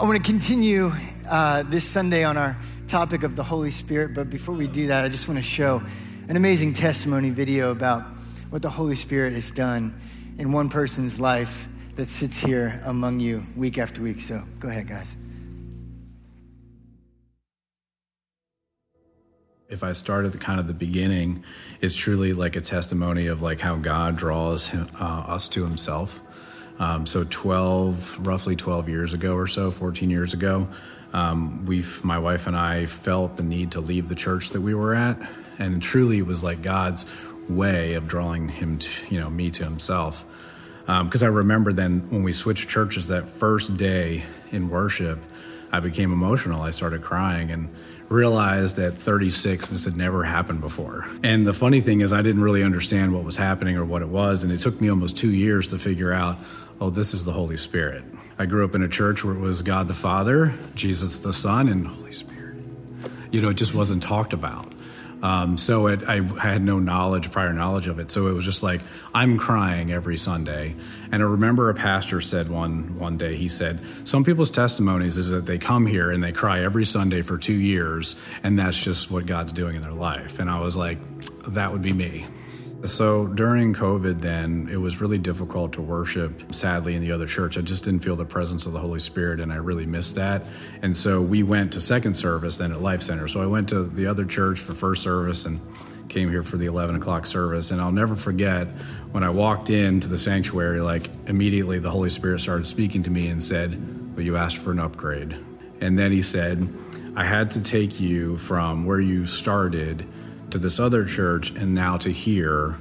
I want to continue this Sunday on our topic of the Holy Spirit, but before we do that, I just want to show an amazing testimony video about what the Holy Spirit has done in one person's life that sits here among you week after week. So go ahead, guys. If I start at the kind of the beginning, it's truly like a testimony of like how God draws us to himself. So 12 years ago or so, 14 years ago, my wife and I felt the need to leave the church that we were at. And truly it was like God's way of drawing him to, me to himself. Because I remember then when we switched churches that first day in worship, I became emotional. I started crying and realized at 36 this had never happened before. And the funny thing is I didn't really understand what was happening or what it was. And it took me almost 2 years to figure out, oh, this is the Holy Spirit. I grew up in a church where it was God the Father, Jesus the Son, and Holy Spirit. It just wasn't talked about. So I had no prior knowledge of it. So it was just like, I'm crying every Sunday. And I remember a pastor said one day, he said, some people's testimonies is that they come here and they cry every Sunday for 2 years, and that's just what God's doing in their life. And I was like, that would be me. So during COVID then, it was really difficult to worship, sadly, in the other church. I just didn't feel the presence of the Holy Spirit, and I really missed that. And so we went to second service then at Life Center. So I went to the other church for first service and came here for the 11 o'clock service. And I'll never forget when I walked into the sanctuary, immediately the Holy Spirit started speaking to me and said, well, you asked for an upgrade. And then he said, I had to take you from where you started to this other church and now to here,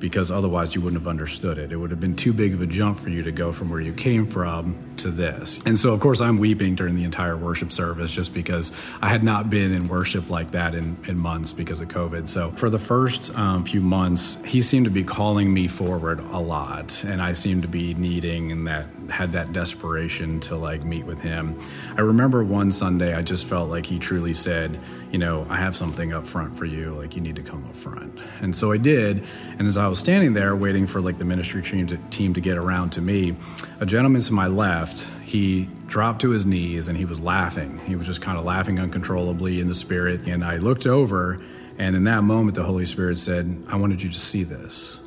because otherwise you wouldn't have understood it. It would have been too big of a jump for you to go from where you came from to this. And so, of course, I'm weeping during the entire worship service just because I had not been in worship like that in months because of COVID. So for the first few months, he seemed to be calling me forward a lot, and I seemed to be needing and had that desperation to meet with him. I remember one Sunday, I just felt like he truly said, I have something up front for you, you need to come up front. And so I did, and as I was standing there waiting for the ministry team to get around to me, a gentleman to my left, he dropped to his knees and he was laughing. He was just kind of laughing uncontrollably in the spirit. And I looked over, and in that moment, the Holy Spirit said, I wanted you to see this.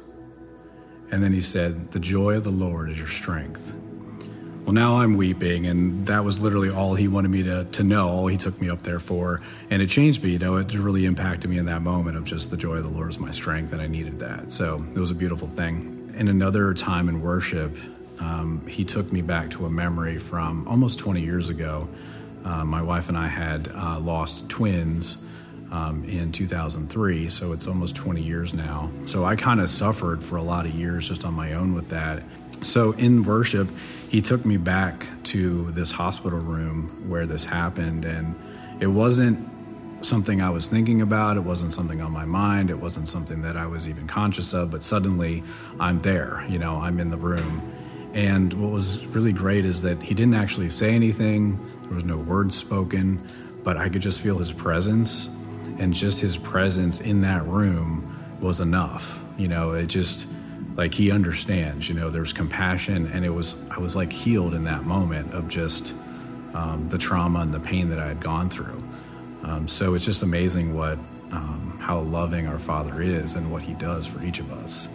And then he said, the joy of the Lord is your strength. Well, now I'm weeping, and that was literally all he wanted me to know, all he took me up there for, and it changed me. It really impacted me in that moment of just the joy of the Lord is my strength, and I needed that. So it was a beautiful thing. And another time in worship, he took me back to a memory from almost 20 years ago. My wife and I had lost twins in 2003, so it's almost 20 years now. So I kind of suffered for a lot of years just on my own with that. So in worship, he took me back to this hospital room where this happened, and it wasn't something I was thinking about. It wasn't something on my mind. It wasn't something that I was even conscious of, but suddenly I'm there, I'm in the room. And what was really great is that he didn't actually say anything. There was no words spoken, but I could just feel his presence, and just his presence in that room was enough. It just... he understands, there's compassion, and I was healed in that moment of just the trauma and the pain that I had gone through. So it's just amazing what how loving our Father is and what he does for each of us.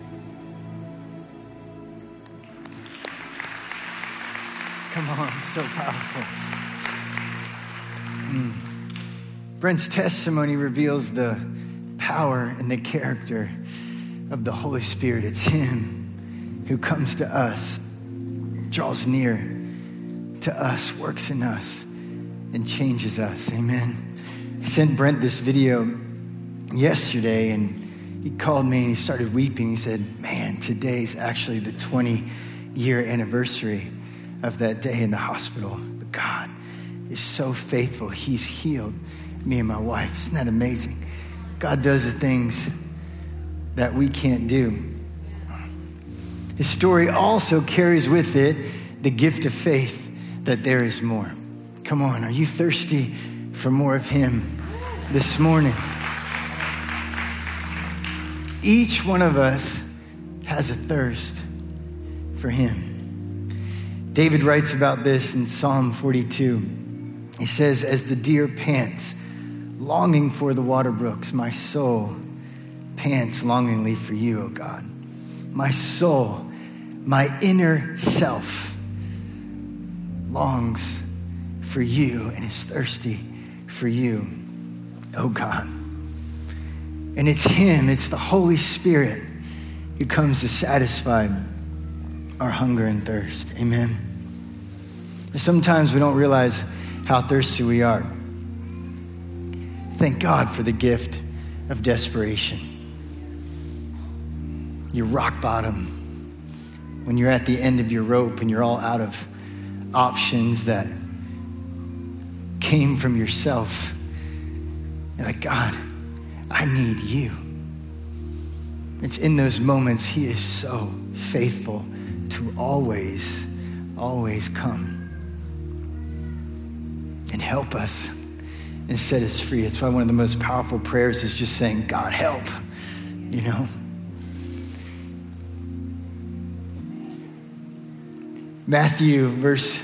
Come on, so powerful. Brent's testimony reveals the power and the character of the Holy Spirit. It's him who comes to us, draws near to us, works in us, and changes us. Amen. I sent Brent this video yesterday, and he called me and he started weeping. He said, man, today's actually the 20-year anniversary of that day in the hospital. But God is so faithful. He's healed me and my wife. Isn't that amazing? God does the things that we can't do. His story also carries with it the gift of faith that there is more. Come on, are you thirsty for more of him this morning? Each one of us has a thirst for him. David writes about this in Psalm 42. He says, as the deer pants, longing for the water brooks, my soul pants longingly for you, O God. My soul, my inner self longs for you and is thirsty for you, O God. And it's him, it's the Holy Spirit who comes to satisfy our hunger and thirst, amen? Sometimes we don't realize how thirsty we are. Thank God for the gift of desperation. You're rock bottom when you're at the end of your rope and you're all out of options that came from yourself. You're like, God, I need you. It's in those moments he is so faithful to always, always come and help us and set us free. It's why one of the most powerful prayers is just saying, God, help, you know? Matthew, verse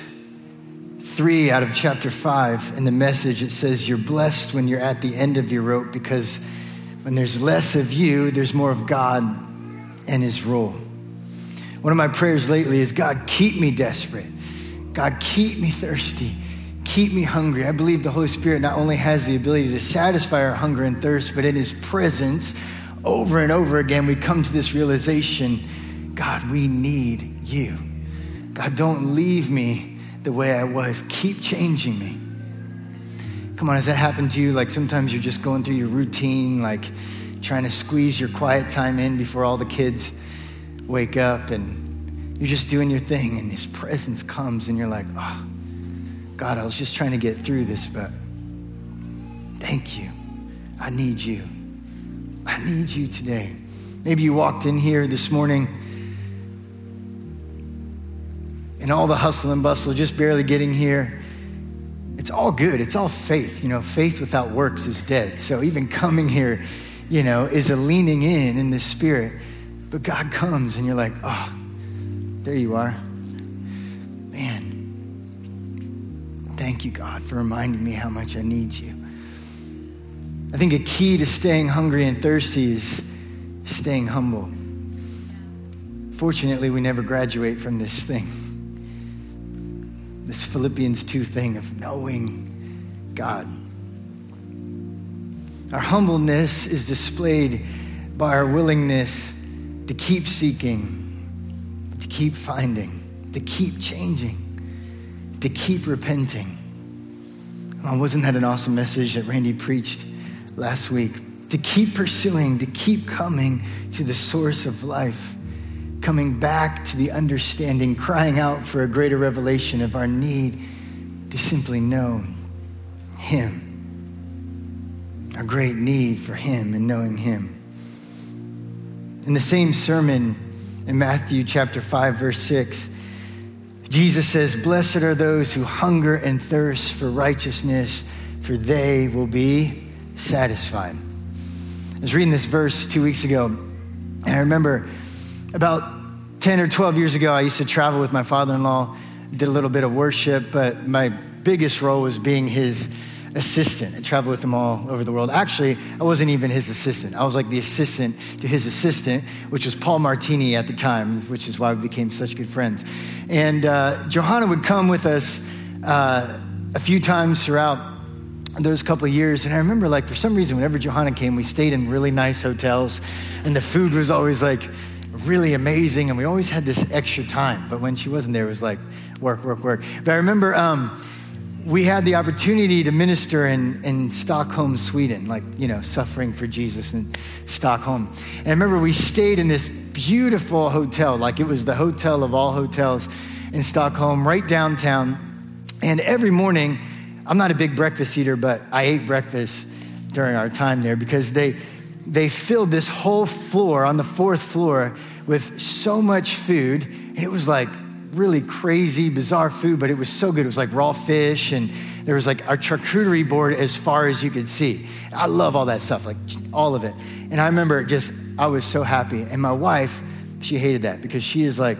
3 out of chapter 5, in the Message, it says, you're blessed when you're at the end of your rope because when there's less of you, there's more of God and his role. One of my prayers lately is, God, keep me desperate. God, keep me thirsty. Keep me hungry. I believe the Holy Spirit not only has the ability to satisfy our hunger and thirst, but in his presence, over and over again, we come to this realization, God, we need you. God, don't leave me the way I was. Keep changing me. Come on, has that happened to you? Like sometimes you're just going through your routine, like trying to squeeze your quiet time in before all the kids wake up and you're just doing your thing and his presence comes and you're like, oh, God, I was just trying to get through this, but thank you. I need you. I need you today. Maybe you walked in here this morning and all the hustle and bustle, just barely getting here. It's all good. It's all faith. You know, faith without works is dead. So even coming here, you know, is a leaning in the Spirit. But God comes and you're like, oh, there you are. Man, thank you, God, for reminding me how much I need you. I think a key to staying hungry and thirsty is staying humble. Fortunately, we never graduate from this thing. This Philippians 2 thing of knowing God. Our humbleness is displayed by our willingness to keep seeking, to keep finding, to keep changing, to keep repenting. Oh, wasn't that an awesome message that Randy preached last week? To keep pursuing, to keep coming to the source of life, coming back to the understanding, crying out for a greater revelation of our need to simply know him, our great need for him and knowing him. In the same sermon in Matthew chapter 5, verse 6, Jesus says, blessed are those who hunger and thirst for righteousness, for they will be satisfied. I was reading this verse 2 weeks ago, and I remember about 10 or 12 years ago, I used to travel with my father-in-law, did a little bit of worship, but my biggest role was being his assistant. I traveled with him all over the world. Actually, I wasn't even his assistant. I was like the assistant to his assistant, which was Paul Martini at the time, which is why we became such good friends. And Johanna would come with us a few times throughout those couple years. And I remember, like, for some reason, whenever Johanna came, we stayed in really nice hotels and the food was always like really amazing. And we always had this extra time. But when she wasn't there, it was like work. But I remember, we had the opportunity to minister in Stockholm, Sweden, like, you know, suffering for Jesus in Stockholm. And I remember we stayed in this beautiful hotel, like it was the hotel of all hotels in Stockholm, right downtown. And every morning, I'm not a big breakfast eater, but I ate breakfast during our time there because they filled this whole floor on the 4th floor with so much food. And it was like really crazy, bizarre food, but it was so good. It was like raw fish, and there was like our charcuterie board as far as you could see. I love all that stuff, like all of it. And I remember I was so happy. And my wife, she hated that because she is like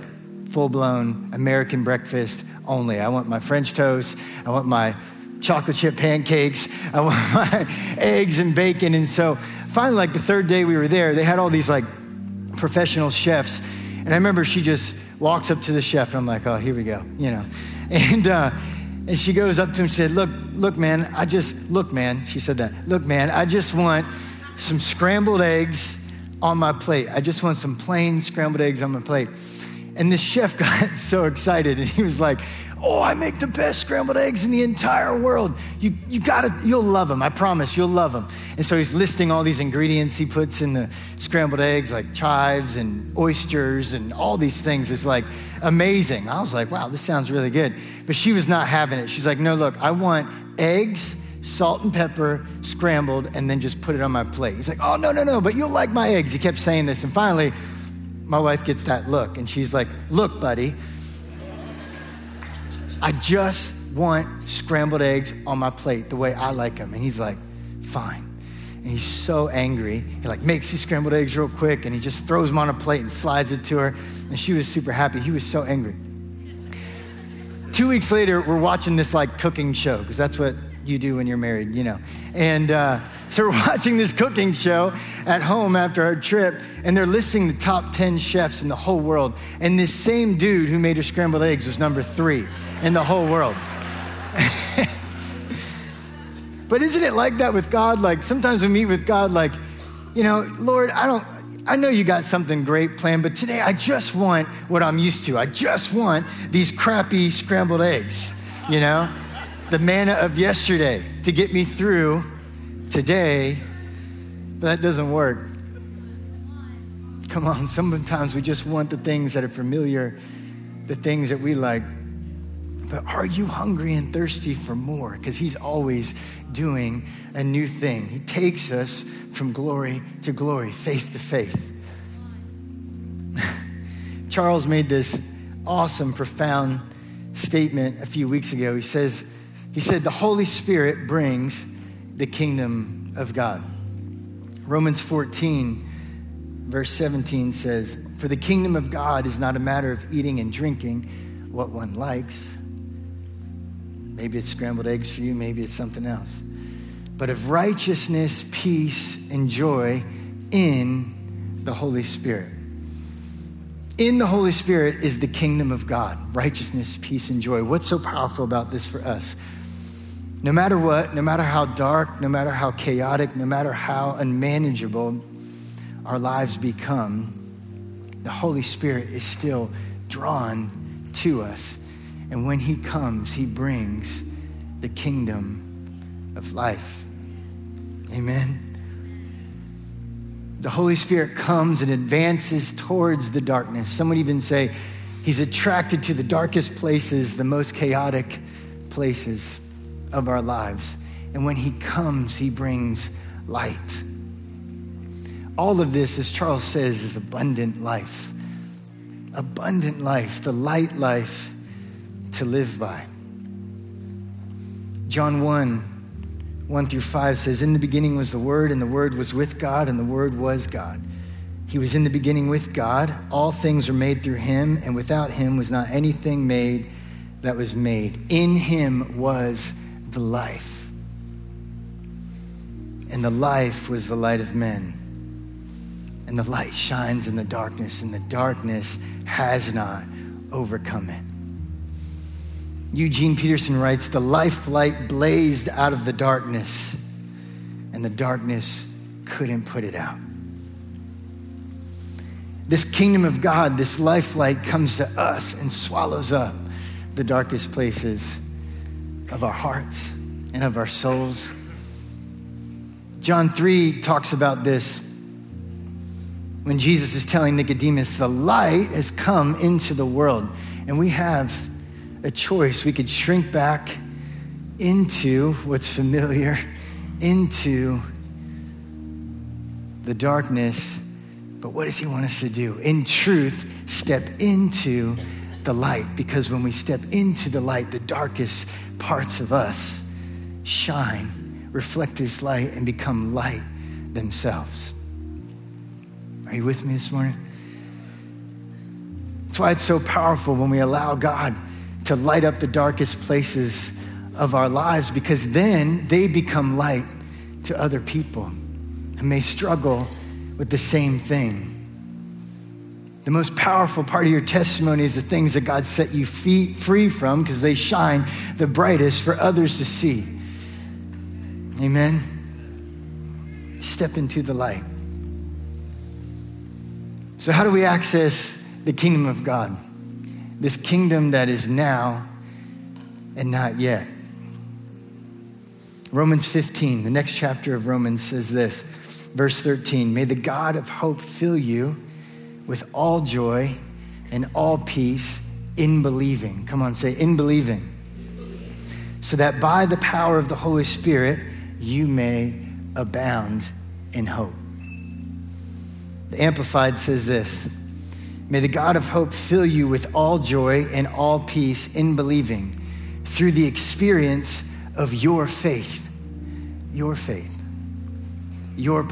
full-blown American breakfast only. I want my French toast. I want my chocolate chip pancakes. I want my eggs and bacon. And so finally, like the third day we were there, they had all these like professional chefs. And I remember she just walks up to the chef and I'm like, oh, here we go, you know. And she goes up to him and said, look, man, I just want some scrambled eggs on my plate. I just want some plain scrambled eggs on my plate. And this chef got so excited and he was like, oh, I make the best scrambled eggs in the entire world. You'll love them. I promise you'll love them. And so he's listing all these ingredients he puts in the scrambled eggs, like chives and oysters and all these things. It's like amazing. I was like, wow, this sounds really good. But she was not having it. She's like, no, look, I want eggs, salt and pepper, scrambled, and then just put it on my plate. He's like, oh, no, but you'll like my eggs. He kept saying this. And finally, my wife gets that look and she's like, look, buddy, I just want scrambled eggs on my plate the way I like them. And he's like, fine. And he's so angry. He like makes these scrambled eggs real quick and he just throws them on a plate and slides it to her. And she was super happy. He was so angry. 2 weeks later, we're watching this like cooking show because that's what you do when you're married, you know. And so we're watching this cooking show at home after our trip, and they're listing the top 10 chefs in the whole world. And this same dude who made her scrambled eggs was number 3 in the whole world. But isn't it like that with God? Like sometimes we meet with God like, you know, Lord, I know you got something great planned, but today I just want what I'm used to. I just want these crappy scrambled eggs, you know? The manna of yesterday to get me through today, but that doesn't work. Come on, sometimes we just want the things that are familiar, the things that we like, but are you hungry and thirsty for more? Because he's always doing a new thing. He takes us from glory to glory, faith to faith. Charles made this awesome, profound statement a few weeks ago. He said, the Holy Spirit brings the kingdom of God. Romans 14, verse 17 says, for the kingdom of God is not a matter of eating and drinking what one likes. Maybe it's scrambled eggs for you, maybe it's something else. But of righteousness, peace, and joy in the Holy Spirit. In the Holy Spirit is the kingdom of God, righteousness, peace, and joy. What's so powerful about this for us? No matter what, no matter how dark, no matter how chaotic, no matter how unmanageable our lives become, the Holy Spirit is still drawn to us. And when he comes, he brings the kingdom of life. Amen. The Holy Spirit comes and advances towards the darkness. Some would even say he's attracted to the darkest places, the most chaotic places of our lives. And when he comes, he brings light. All of this, as Charles says, is abundant life. Abundant life, the light life to live by. John 1:1-5 says, in the beginning was the Word, and the Word was with God, and the Word was God. He was in the beginning with God. All things were made through him, and without him was not anything made that was made. In him was the life, and the life was the light of men. And the light shines in the darkness, and the darkness has not overcome it. Eugene Peterson writes, the life light blazed out of the darkness, and the darkness couldn't put it out. This kingdom of God, this life light comes to us and swallows up the darkest places of our hearts and of our souls. John 3 talks about this when Jesus is telling Nicodemus, the light has come into the world, and we have a choice. We could shrink back into what's familiar, into the darkness, but what does he want us to do? In truth, step into the light, because when we step into the light, the darkest parts of us shine, reflect his light, and become light themselves. Are you with me this morning? That's why it's so powerful when we allow God to light up the darkest places of our lives, because then they become light to other people who may struggle with the same thing. The most powerful part of your testimony is the things that God set you free from, because they shine the brightest for others to see. Amen? Step into the light. So how do we access the kingdom of God? This kingdom that is now and not yet. Romans 15, the next chapter of Romans says this, verse 13, may the God of hope fill you with all joy and all peace in believing. Come on, say in believing. In believing. So that by the power of the Holy Spirit, you may abound in hope. The Amplified says this, may the God of hope fill you with all joy and all peace in believing through the experience of your personal faith, your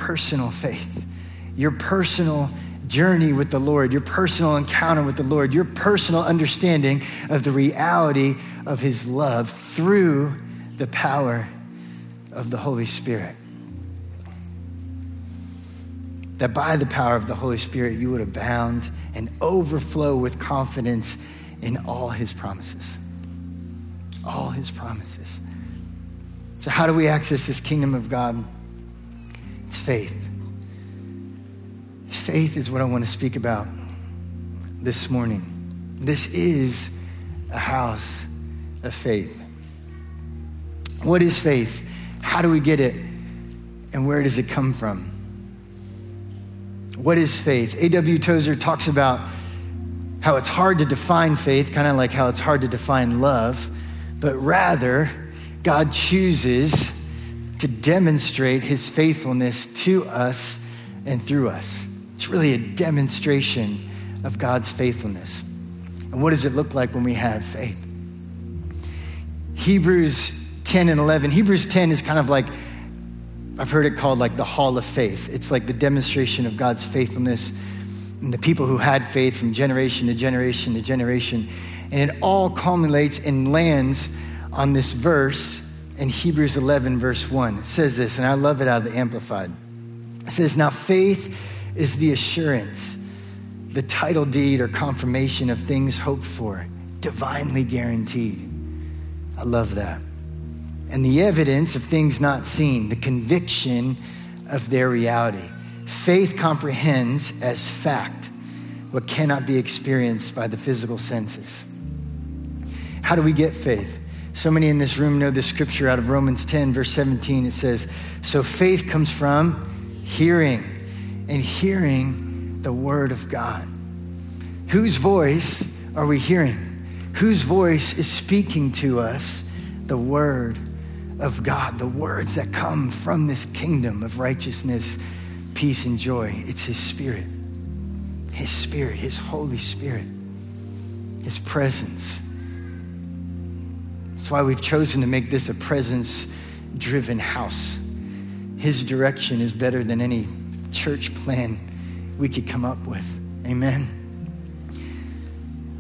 personal journey with the Lord, your personal encounter with the Lord, your personal understanding of the reality of his love through the power of the Holy Spirit. That by the power of the Holy Spirit, you would abound and overflow with confidence in all his promises. All his promises. So how do we access this kingdom of God? It's faith. Faith is what I want to speak about this morning. This is a house of faith. What is faith? How do we get it? And where does it come from? What is faith? A.W. Tozer talks about how it's hard to define faith, kind of like how it's hard to define love, but rather God chooses to demonstrate his faithfulness to us and through us. It's really a demonstration of God's faithfulness. And what does it look like when we have faith? Hebrews 10 and 11. Hebrews 10 is kind of like, I've heard it called like the hall of faith. It's like the demonstration of God's faithfulness and the people who had faith from generation to generation to generation. And it all culminates and lands on this verse in Hebrews 11, verse 1. It says this, and I love it out of the Amplified. It says, now faith is the assurance, the title deed or confirmation of things hoped for, divinely guaranteed. I love that. And the evidence of things not seen, the conviction of their reality. Faith comprehends as fact what cannot be experienced by the physical senses. How do we get faith? So many in this room know this scripture out of Romans 10, verse 17. It says, so faith comes from hearing, and hearing the word of God. Whose voice are we hearing? Whose voice is speaking to us the word of God, the words that come from this kingdom of righteousness, peace, and joy? It's his spirit, his spirit, his Holy Spirit, his presence. That's why we've chosen to make this a presence-driven house. His direction is better than any church plan we could come up with. Amen.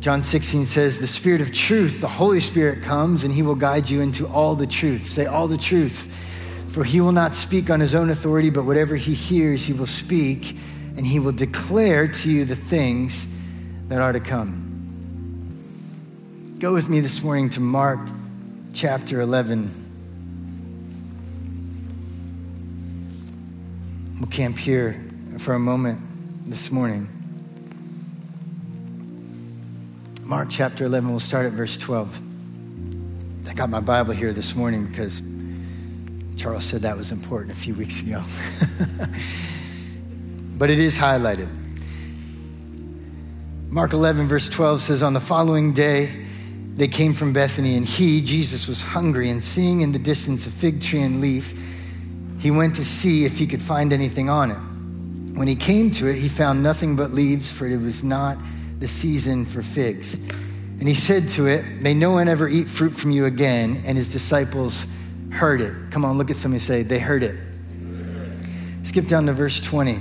John 16 says, the Spirit of truth, the Holy Spirit comes and he will guide you into all the truth. Say all the truth. For he will not speak on his own authority, but whatever he hears, he will speak and he will declare to you the things that are to come. Go with me this morning to Mark chapter 11. We'll camp here for a moment this morning. Mark chapter 11, we'll start at verse 12. I got my Bible here this morning because Charles said that was important a few weeks ago. But it is highlighted. Mark 11, verse 12 says, on the following day, they came from Bethany, and he, Jesus, was hungry, and seeing in the distance a fig tree and leaf, he went to see if he could find anything on it. When he came to it, he found nothing but leaves, for it was not the season for figs. And he said to it, may no one ever eat fruit from you again. And his disciples heard it. Come on, look at somebody and say, they heard it. Skip down to verse 20.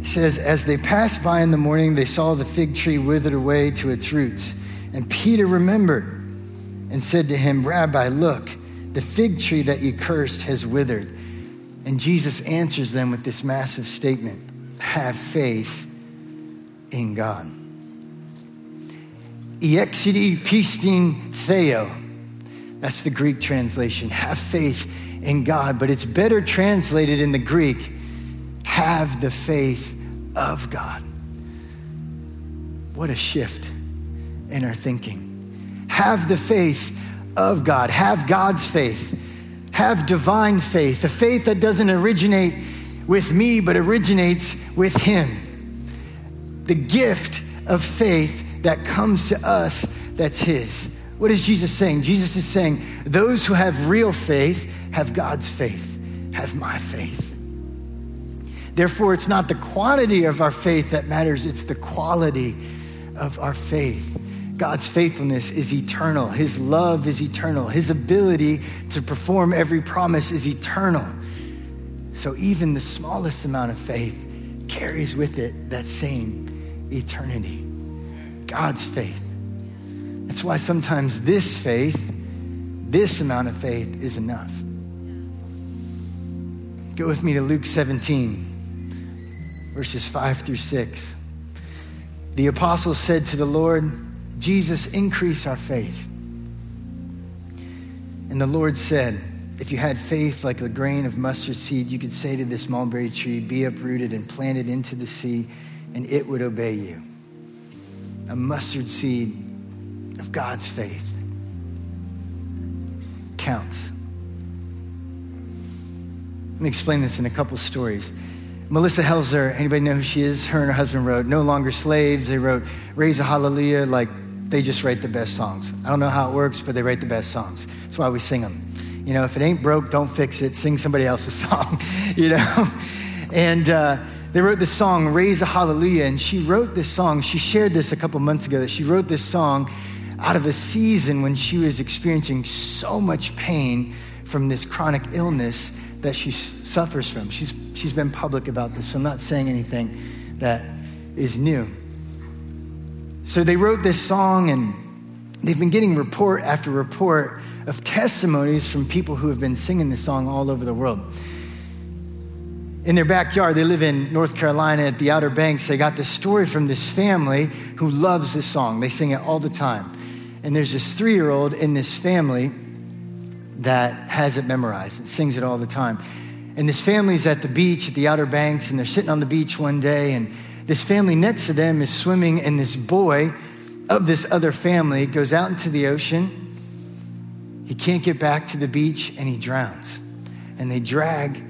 It says, as they passed by in the morning, they saw the fig tree withered away to its roots. And Peter remembered and said to him, Rabbi, look, the fig tree that you cursed has withered. And Jesus answers them with this massive statement, have faith in God. Iexidi pistin theo. That's the Greek translation, have faith in God. But it's better translated in the Greek, have the faith of God. What a shift in our thinking. Have the faith of God. Have God's faith. Have divine faith, a faith that doesn't originate with me, but originates with him. The gift of faith that comes to us that's his. What is Jesus saying? Jesus is saying, those who have real faith have God's faith, have my faith. Therefore, it's not the quantity of our faith that matters, it's the quality of our faith. God's faithfulness is eternal. His love is eternal. His ability to perform every promise is eternal. So even the smallest amount of faith carries with it that same eternity. God's faith. That's why sometimes this faith, this amount of faith is enough. Go with me to Luke 17. Verses 5-6. The apostles said to the Lord, Jesus, increase our faith. And the Lord said, if you had faith like a grain of mustard seed, you could say to this mulberry tree, be uprooted and planted into the sea, and it would obey you. A mustard seed of God's faith counts. Let me explain this in a couple stories. Melissa Helzer, anybody know who she is? Her and her husband wrote No Longer Slaves. They wrote Raise a Hallelujah. Like, they just write the best songs. I don't know how it works, but they write the best songs. That's why we sing them. You know, if it ain't broke, don't fix it. Sing somebody else's song, you know? And they wrote this song, Raise a Hallelujah. And she wrote this song. She shared this a couple months ago, that she wrote this song out of a season when she was experiencing so much pain from this chronic illness that she suffers from. She's been public about this, so I'm not saying anything that is new. So they wrote this song, and they've been getting report after report of testimonies from people who have been singing this song all over the world. In their backyard, they live in North Carolina at the Outer Banks. They got this story from this family who loves this song. They sing it all the time. And there's this 3-year-old in this family that has it memorized and sings it all the time. And this family's at the beach at the Outer Banks, and they're sitting on the beach one day, and this family next to them is swimming, and this boy of this other family goes out into the ocean. He can't get back to the beach, and he drowns. And they drag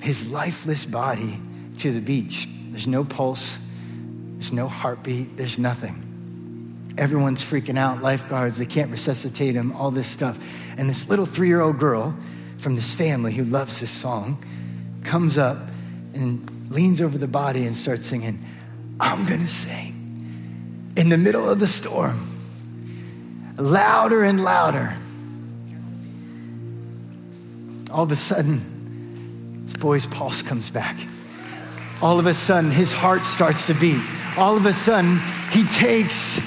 his lifeless body to the beach. There's no pulse, there's no heartbeat, there's nothing. Everyone's freaking out, lifeguards, they can't resuscitate him, all this stuff. And this little 3-year-old girl from this family who loves this song comes up and leans over the body and starts singing, I'm gonna sing in the middle of the storm, louder and louder. All of a sudden, this boy's pulse comes back. All of a sudden, his heart starts to beat. All of a sudden, he takes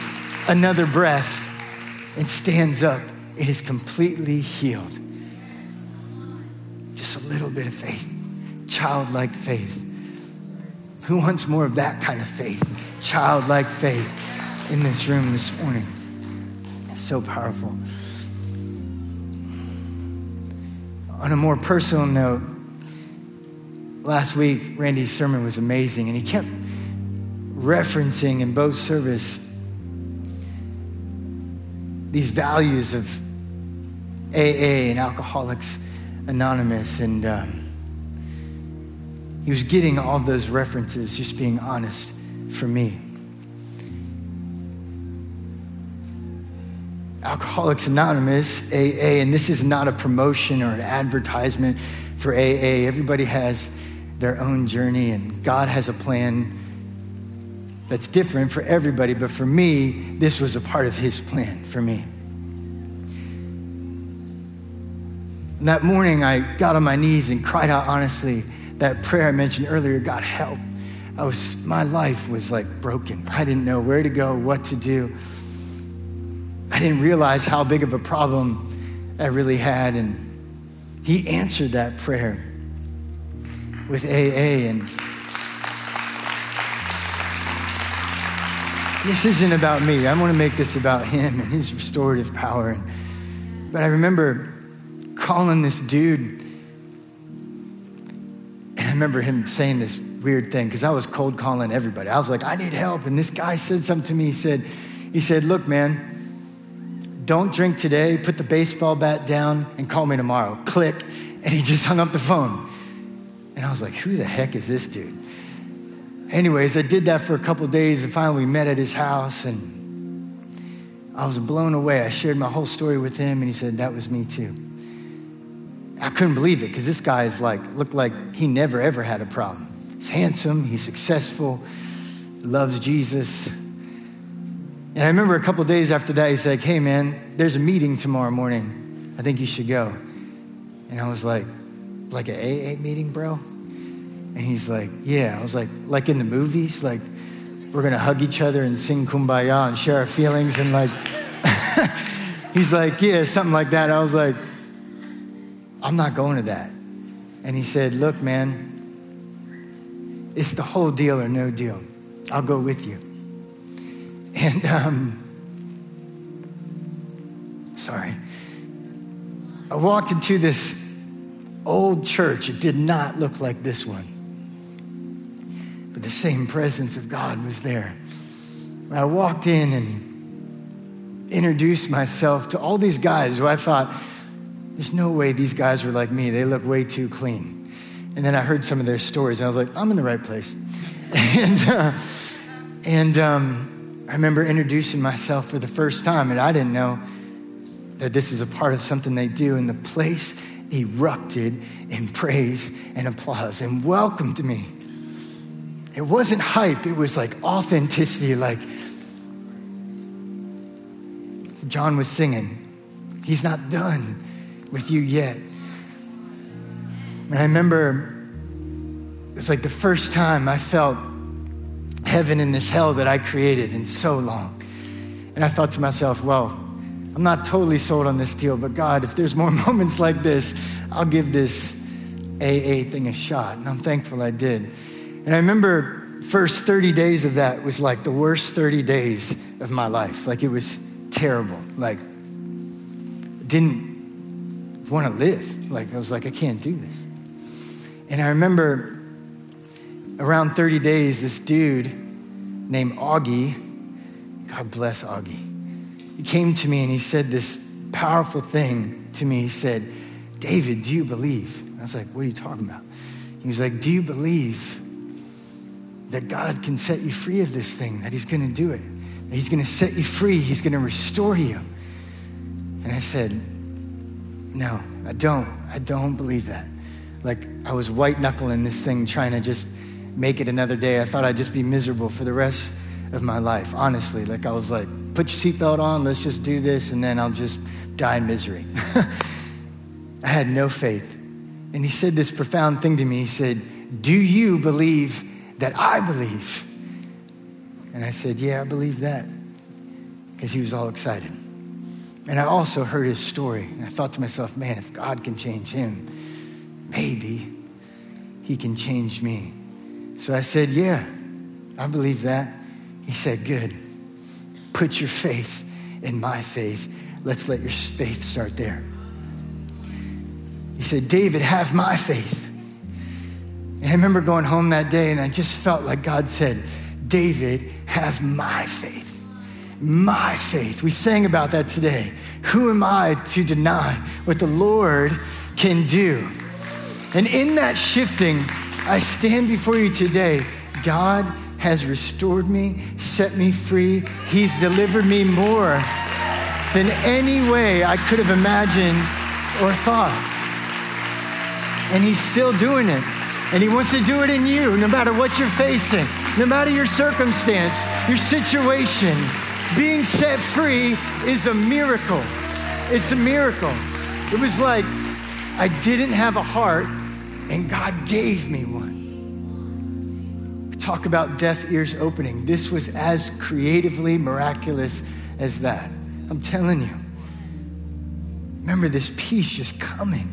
another breath and stands up. It is completely healed. Just a little bit of faith, childlike faith. Who wants more of that kind of faith? Childlike faith in this room this morning. It's so powerful. On a more personal note, last week, Randy's sermon was amazing, and he kept referencing in both service these values of AA and Alcoholics Anonymous, and he was getting all those references, just being honest for me. Alcoholics Anonymous, AA, and this is not a promotion or an advertisement for AA. Everybody has their own journey, and God has a plan that's different for everybody, but for me, this was a part of his plan for me. And that morning, I got on my knees and cried out honestly that prayer I mentioned earlier, God help. my life was like broken. I didn't know where to go, what to do. I didn't realize how big of a problem I really had. And he answered that prayer with AA. And this isn't about me. I want to make this about him and his restorative power. But I remember calling this dude, and I remember him saying this weird thing, because I was cold calling everybody. I was like, I need help. And this guy said something to me. He said, look, man, don't drink today. Put the baseball bat down and call me tomorrow. Click. And he just hung up the phone. And I was like, who the heck is this dude? Anyways, I did that for a couple days, and finally we met at his house, and I was blown away. I shared my whole story with him, and he said, that was me too. I couldn't believe it, because this guy is looked like he never, ever had a problem. He's handsome, he's successful, loves Jesus. And I remember a couple days after that, he's like, hey man, there's a meeting tomorrow morning. I think you should go. And I was like an AA meeting, bro? And he's like, yeah. I was like in the movies, like we're gonna hug each other and sing Kumbaya and share our feelings and like, he's like, yeah, something like that. I was like, I'm not going to that. And he said, look, man, it's the whole deal or no deal. I'll go with you. And, I walked into this old church. It did not look like this one. But the same presence of God was there. When I walked in and introduced myself to all these guys who I thought, there's no way these guys were like me. They look way too clean. And then I heard some of their stories, and I was like, I'm in the right place. And I remember introducing myself for the first time, and I didn't know that this is a part of something they do. And the place erupted in praise and applause and welcomed me. It wasn't hype. It was like authenticity. Like John was singing, he's not done with you yet. And I remember it's like the first time I felt heaven in this hell that I created in so long. And I thought to myself, well, I'm not totally sold on this deal, but God, if there's more moments like this, I'll give this AA thing a shot. And I'm thankful I did. And I remember first 30 days of that was like the worst 30 days of my life. Like it was terrible. Like didn't want to live. Like I was like, I can't do this. And I remember around 30 days, this dude named Augie, God bless Augie, he came to me and he said this powerful thing to me. He said, David, do you believe? And I was like, what are you talking about? He was like, do you believe that God can set you free of this thing, that he's gonna do it, that he's gonna set you free, he's gonna restore you? And I said, no, I don't believe that. Like I was white knuckling this thing, trying to just make it another day. I thought I'd just be miserable for the rest of my life, honestly. Like I was like, put your seatbelt on, let's just do this, and then I'll just die in misery. I had no faith. And he said this profound thing to me. He said, do you believe that I believe? And I said, yeah, I believe that, because he was all excited. And I also heard his story, and I thought to myself, man, if God can change him, maybe he can change me. So I said, yeah, I believe that. He said, good, put your faith in my faith. Let's let your faith start there. He said, David, have my faith. And I remember going home that day, and I just felt like God said, David, have my faith. My faith. We sang about that today. Who am I to deny what the Lord can do? And in that shifting, I stand before you today. God has restored me, set me free. He's delivered me more than any way I could have imagined or thought. And he's still doing it. And he wants to do it in you, no matter what you're facing, no matter your circumstance, your situation. Being set free is a miracle. It's a miracle. It was like I didn't have a heart, and God gave me one. Talk about deaf ears opening. This was as creatively miraculous as that. I'm telling you. Remember this peace just coming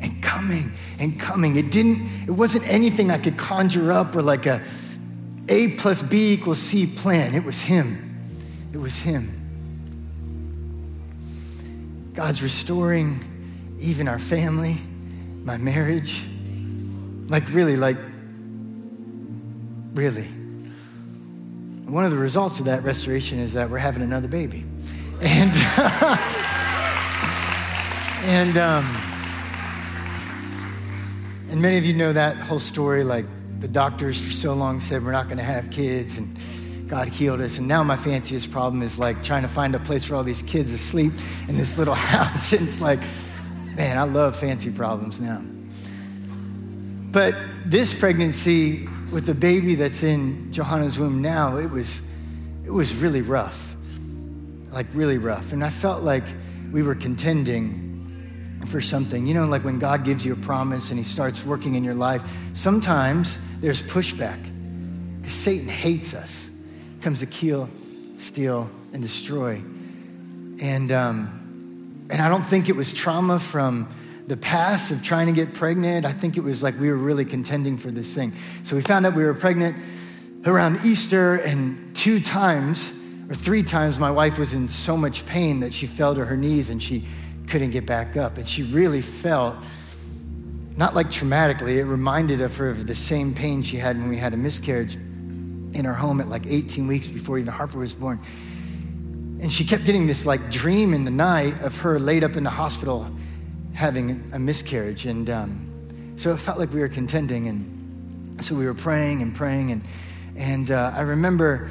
and coming and coming. It wasn't anything I could conjure up or like A plus B equals C plan. It was him. It was him. God's restoring even our family, my marriage. Really. One of the results of that restoration is that we're having another baby. And, and many of you know that whole story, like the doctors for so long said we're not gonna have kids, and God healed us. And now my fanciest problem is like trying to find a place for all these kids asleep in this little house. And it's like, man, I love fancy problems now. But this pregnancy with the baby that's in Johanna's womb now, it was really rough, like really rough. And I felt like we were contending for something. You know, like when God gives you a promise and he starts working in your life, sometimes there's pushback. Because Satan hates us. He comes to kill, steal, and destroy. And I don't think it was trauma from the past of trying to get pregnant. I think it was like we were really contending for this thing. So we found out we were pregnant around Easter, and three times my wife was in so much pain that she fell to her knees and she couldn't get back up. And she really felt, not like traumatically, it reminded of her of the same pain she had when we had a miscarriage in our home at like 18 weeks before even Harper was born. And she kept getting this like dream in the night of her laid up in the hospital having a miscarriage. And so it felt like we were contending. And so we were praying. And I remember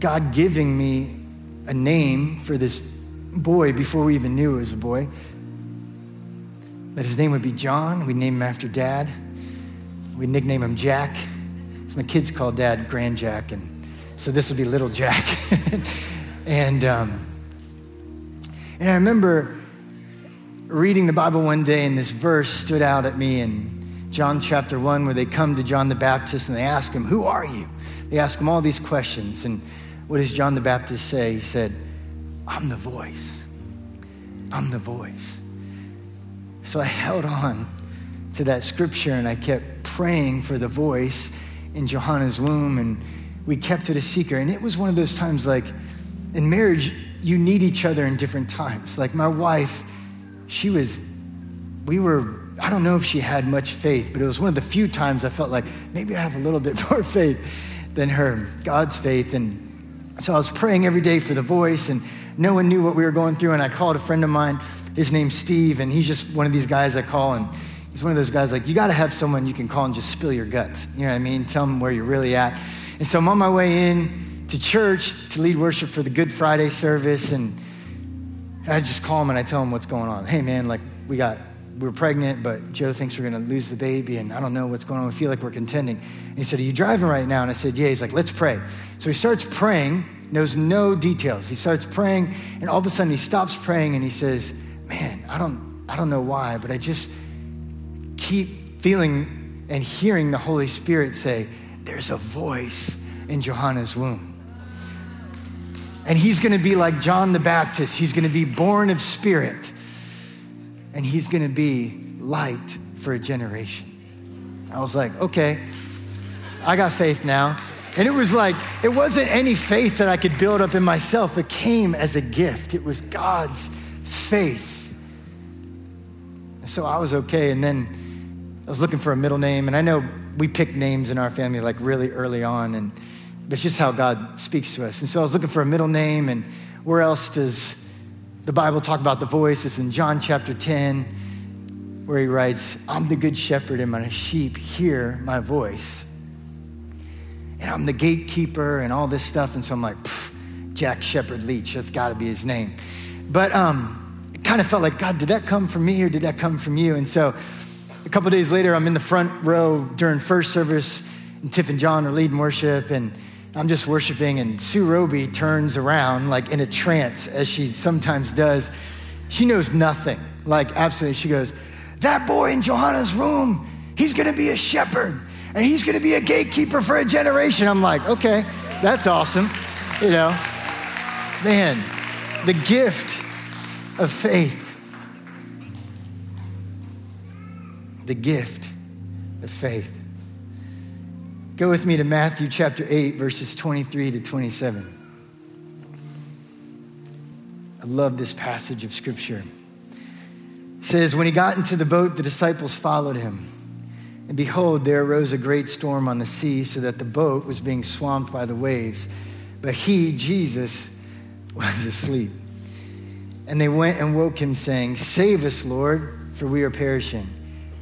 God giving me a name for this boy before we even knew it was a boy. That his name would be John. We'd name him after Dad. We'd nickname him Jack. So my kids call Dad Grand Jack. And so this would be Little Jack. And I remember reading the Bible one day, and this verse stood out at me in John chapter 1, where they come to John the Baptist and they ask him, "Who are you?" They ask him all these questions. And what does John the Baptist say? He said, "I'm the voice. I'm the voice." So I held on to that scripture and I kept praying for the voice in Johanna's womb, and we kept it a secret. And it was one of those times, like in marriage, you need each other in different times. Like my wife, I don't know if she had much faith, but it was one of the few times I felt like maybe I have a little bit more faith than her, God's faith. And so I was praying every day for the voice, and no one knew what we were going through. And I called a friend of mine, his name's Steve, and he's just one of these guys I call, and he's one of those guys like, you gotta have someone you can call and just spill your guts. You know what I mean? Tell them where you're really at. And so I'm on my way in to church to lead worship for the Good Friday service, and I just call him and I tell him what's going on. "Hey man, like we're pregnant, but Joe thinks we're gonna lose the baby and I don't know what's going on. We feel like we're contending." And he said, "Are you driving right now?" And I said, "Yeah." He's like, "Let's pray." So he starts praying, knows no details. He starts praying, and all of a sudden he stops praying and he says, "Man, I don't know why, but I just keep feeling and hearing the Holy Spirit say, there's a voice in Johanna's womb. And he's gonna be like John the Baptist. He's gonna be born of spirit. And he's gonna be light for a generation." I was like, okay, I got faith now. And it was like, it wasn't any faith that I could build up in myself. It came as a gift. It was God's faith. And so I was okay. And then I was looking for a middle name. And I know we pick names in our family like really early on, and but it's just how God speaks to us. And so I was looking for a middle name, and where else does the Bible talk about the voice? It's in John chapter 10, where he writes, "I'm the good shepherd and my sheep hear my voice. And I'm the gatekeeper," and all this stuff. And so I'm like, Jack Shepherd Leach, that's gotta be his name. But it kind of felt like, God, did that come from me or did that come from you? And so a couple days later, I'm in the front row during first service, and Tiff and John are leading worship, and I'm just worshiping, and Sue Roby turns around like in a trance, as she sometimes does. She knows nothing, like absolutely. She goes, "That boy in Johanna's room, he's gonna be a shepherd. and he's going to be a gatekeeper for a generation. I'm like, okay, that's awesome. You know, man, the gift of faith. The gift of faith. Go with me to Matthew chapter 8, verses 23 to 27. I love this passage of scripture. It says, when he got into the boat, the disciples followed him. And behold, there arose a great storm on the sea, so that the boat was being swamped by the waves. But he, Jesus, was asleep. And they went and woke him, saying, save us, Lord, for we are perishing.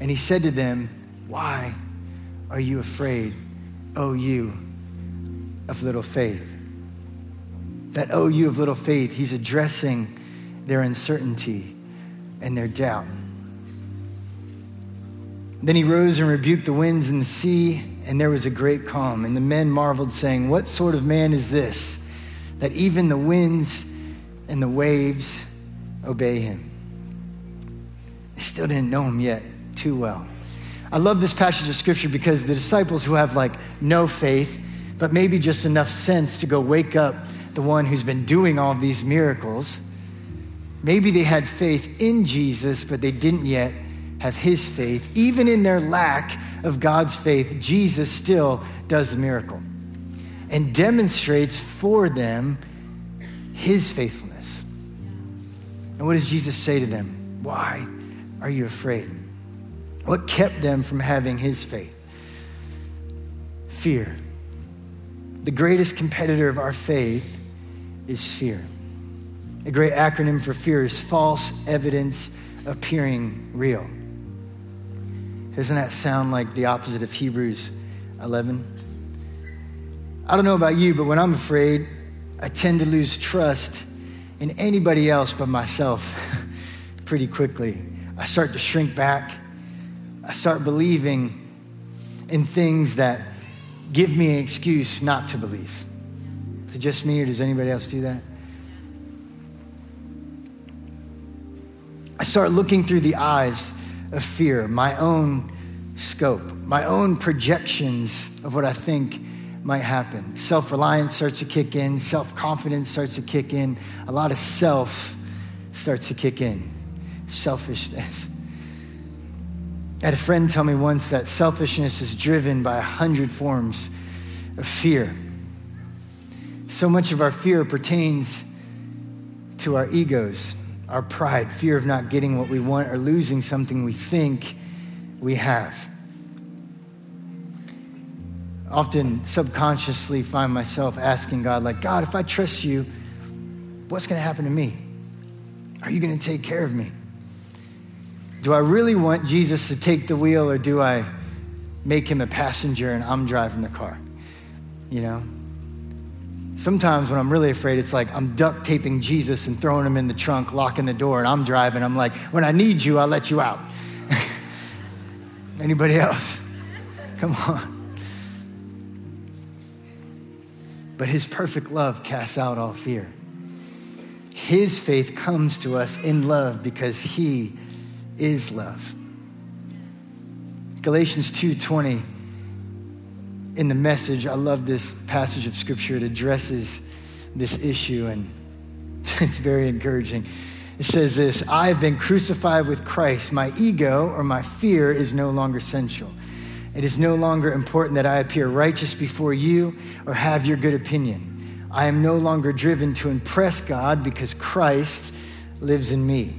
And he said to them, why are you afraid, O you of little faith? That, oh, you of little faith, he's addressing their uncertainty and their doubt. Then he rose and rebuked the winds and the sea, and there was a great calm. And the men marveled, saying, what sort of man is this, that even the winds and the waves obey him? They still didn't know him yet too well. I love this passage of scripture because the disciples who have like no faith, but maybe just enough sense to go wake up the one who's been doing all these miracles. Maybe they had faith in Jesus, but they didn't yet have his faith. Even in their lack of God's faith, Jesus still does the miracle and demonstrates for them his faithfulness. And what does Jesus say to them? Why are you afraid? What kept them from having his faith? Fear. The greatest competitor of our faith is fear. A great acronym for fear is false evidence appearing real. Doesn't that sound like the opposite of Hebrews 11? I don't know about you, but when I'm afraid, I tend to lose trust in anybody else but myself pretty quickly. I start to shrink back. I start believing in things that give me an excuse not to believe. Is it just me, or does anybody else do that? I start looking through the eyes of fear, my own scope, my own projections of what I think might happen. Self-reliance starts to kick in. Self-confidence starts to kick in. A lot of self starts to kick in. Selfishness. I had a friend tell me once that selfishness is driven by 100 forms of fear. So much of our fear pertains to our egos, our pride, fear of not getting what we want or losing something we think we have. Often subconsciously find myself asking God, like, God, if I trust you, what's going to happen to me? Are you going to take care of me? Do I really want Jesus to take the wheel, or do I make him a passenger and I'm driving the car? You know? Sometimes when I'm really afraid, it's like I'm duct taping Jesus and throwing him in the trunk, locking the door, and I'm driving. I'm like, when I need you, I'll let you out. Anybody else? Come on. But his perfect love casts out all fear. His faith comes to us in love because he is love. Galatians 2:20 in the Message, I love this passage of scripture. It addresses this issue and it's very encouraging. It says this, I have been crucified with Christ. My ego or my fear is no longer central. It is no longer important that I appear righteous before you or have your good opinion. I am no longer driven to impress God because Christ lives in me.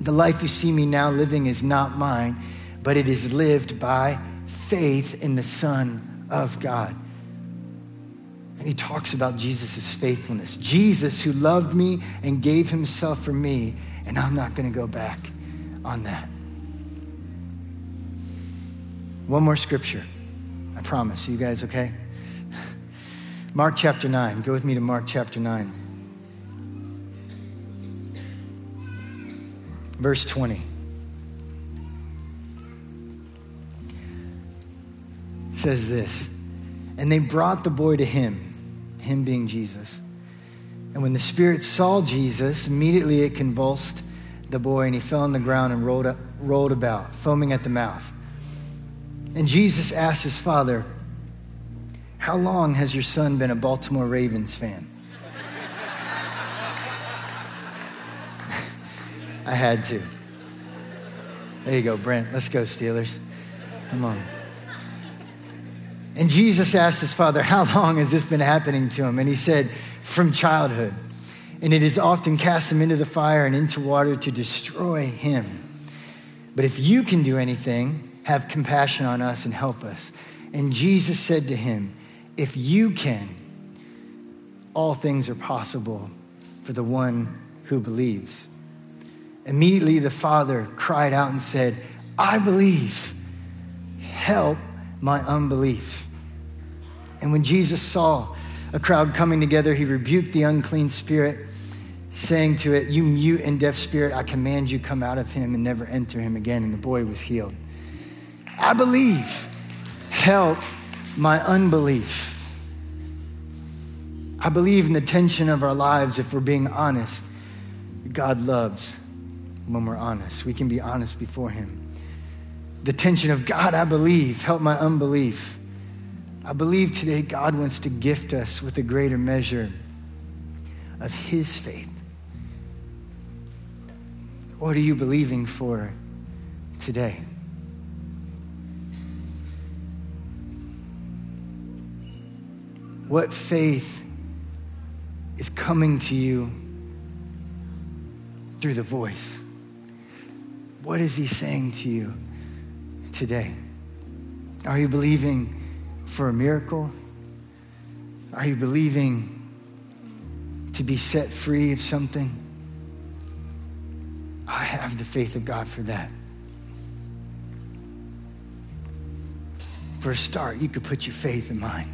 The life you see me now living is not mine, but it is lived by faith in the Son of God. And he talks about Jesus' faithfulness. Jesus who loved me and gave himself for me, and I'm not going to go back on that. One more scripture, I promise. Are you guys okay? Mark chapter 9. Go with me to Mark chapter 9. Verse 20. It says this, and they brought the boy to him being Jesus. And when the spirit saw Jesus, immediately it convulsed the boy, and he fell on the ground and rolled about, foaming at the mouth. And Jesus asked his father, "How long has your son been a Baltimore Ravens fan?" I had to. There you go, Brent. Let's go, Steelers. Come on. And Jesus asked his father, "How long has this been happening to him?" And he said, "From childhood. And it has often cast him into the fire and into water to destroy him. But if you can do anything, have compassion on us and help us." And Jesus said to him, "If you can, all things are possible for the one who believes." Immediately the father cried out and said, "I believe. Help my unbelief." And when Jesus saw a crowd coming together, he rebuked the unclean spirit, saying to it, "You mute and deaf spirit, I command you, come out of him and never enter him again." And the boy was healed. I believe. Help my unbelief. I believe in the tension of our lives if we're being honest. God loves when we're honest. We can be honest before him. The tension of, God, I believe, help my unbelief. I believe today God wants to gift us with a greater measure of his faith. What are you believing for today? What faith is coming to you through the voice? What is he saying to you today? Are you believing for a miracle? Are you believing to be set free of something? I have the faith of God for that. For a start, you could put your faith in mine,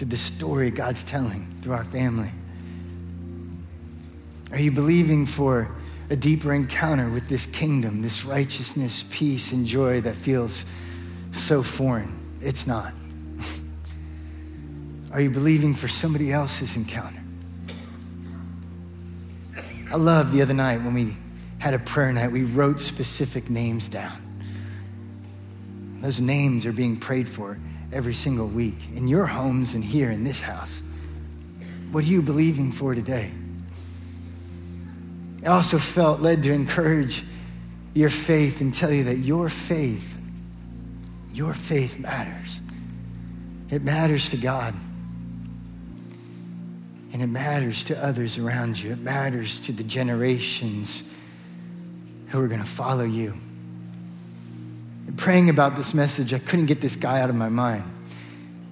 to the story God's telling through our family. Are you believing for a deeper encounter with this kingdom, this righteousness, peace, and joy that feels so foreign? It's not. Are you believing for somebody else's encounter? I love the other night when we had a prayer night, we wrote specific names down. Those names are being prayed for every single week in your homes and here in this house. What are you believing for today? I also felt led to encourage your faith and tell you that your faith matters. It matters to God. And it matters to others around you. It matters to the generations who are going to follow you. And praying about this message, I couldn't get this guy out of my mind.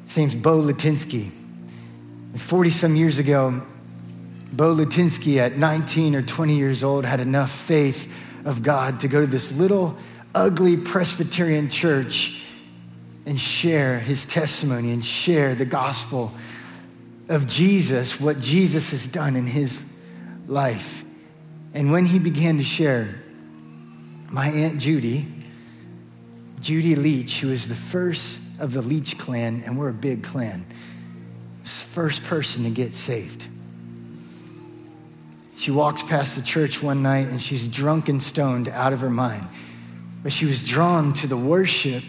His name's Bo Lutinsky. 40-some years ago, Bo Lutinsky at 19 or 20 years old had enough faith of God to go to this little, ugly Presbyterian church and share his testimony and share the gospel of Jesus, what Jesus has done in his life. And when he began to share, my Aunt Judy Leach, who is the first of the Leach clan, and we're a big clan, was the first person to get saved. She walks past the church one night and she's drunk and stoned out of her mind. But she was drawn to the worship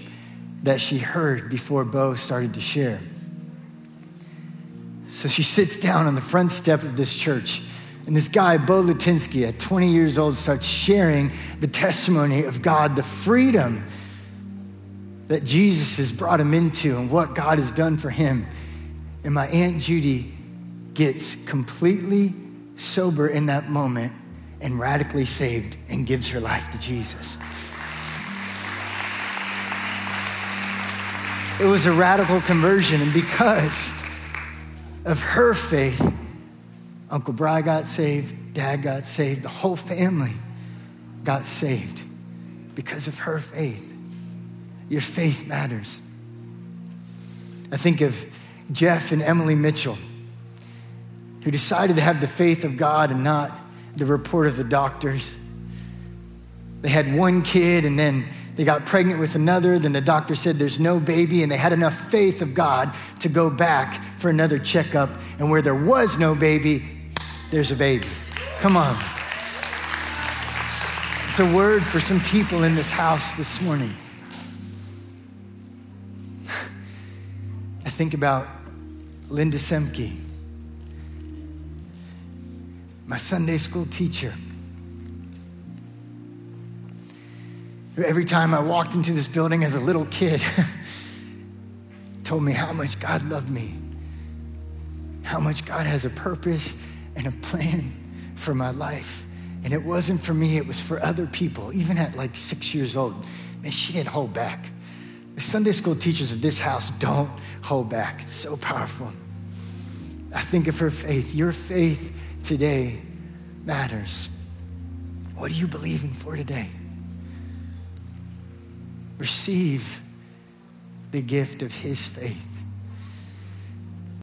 that she heard before Bo started to share. So she sits down on the front step of this church, and this guy, Bo Lutinsky, at 20 years old, starts sharing the testimony of God, the freedom that Jesus has brought him into and what God has done for him. And my Aunt Judy gets completely sober in that moment and radically saved and gives her life to Jesus. It was a radical conversion, and because of her faith, Uncle Bri got saved, Dad got saved, the whole family got saved because of her faith. Your faith matters. I think of Jeff and Emily Mitchell, who decided to have the faith of God and not the report of the doctors. They had one kid, and then they got pregnant with another, then the doctor said there's no baby, and they had enough faith of God to go back for another checkup, and where there was no baby, there's a baby. Come on. It's a word for some people in this house this morning. think about Linda Semke, my Sunday school teacher, who every time I walked into this building as a little kid told me how much God loved me, how much God has a purpose and a plan for my life. And it wasn't for me, it was for other people. Even at like 6 years old, man, she didn't hold back. The Sunday school teachers of this house don't hold back. It's so powerful. I think of her faith. Your faith today matters. What are you believing for today? Receive the gift of his faith.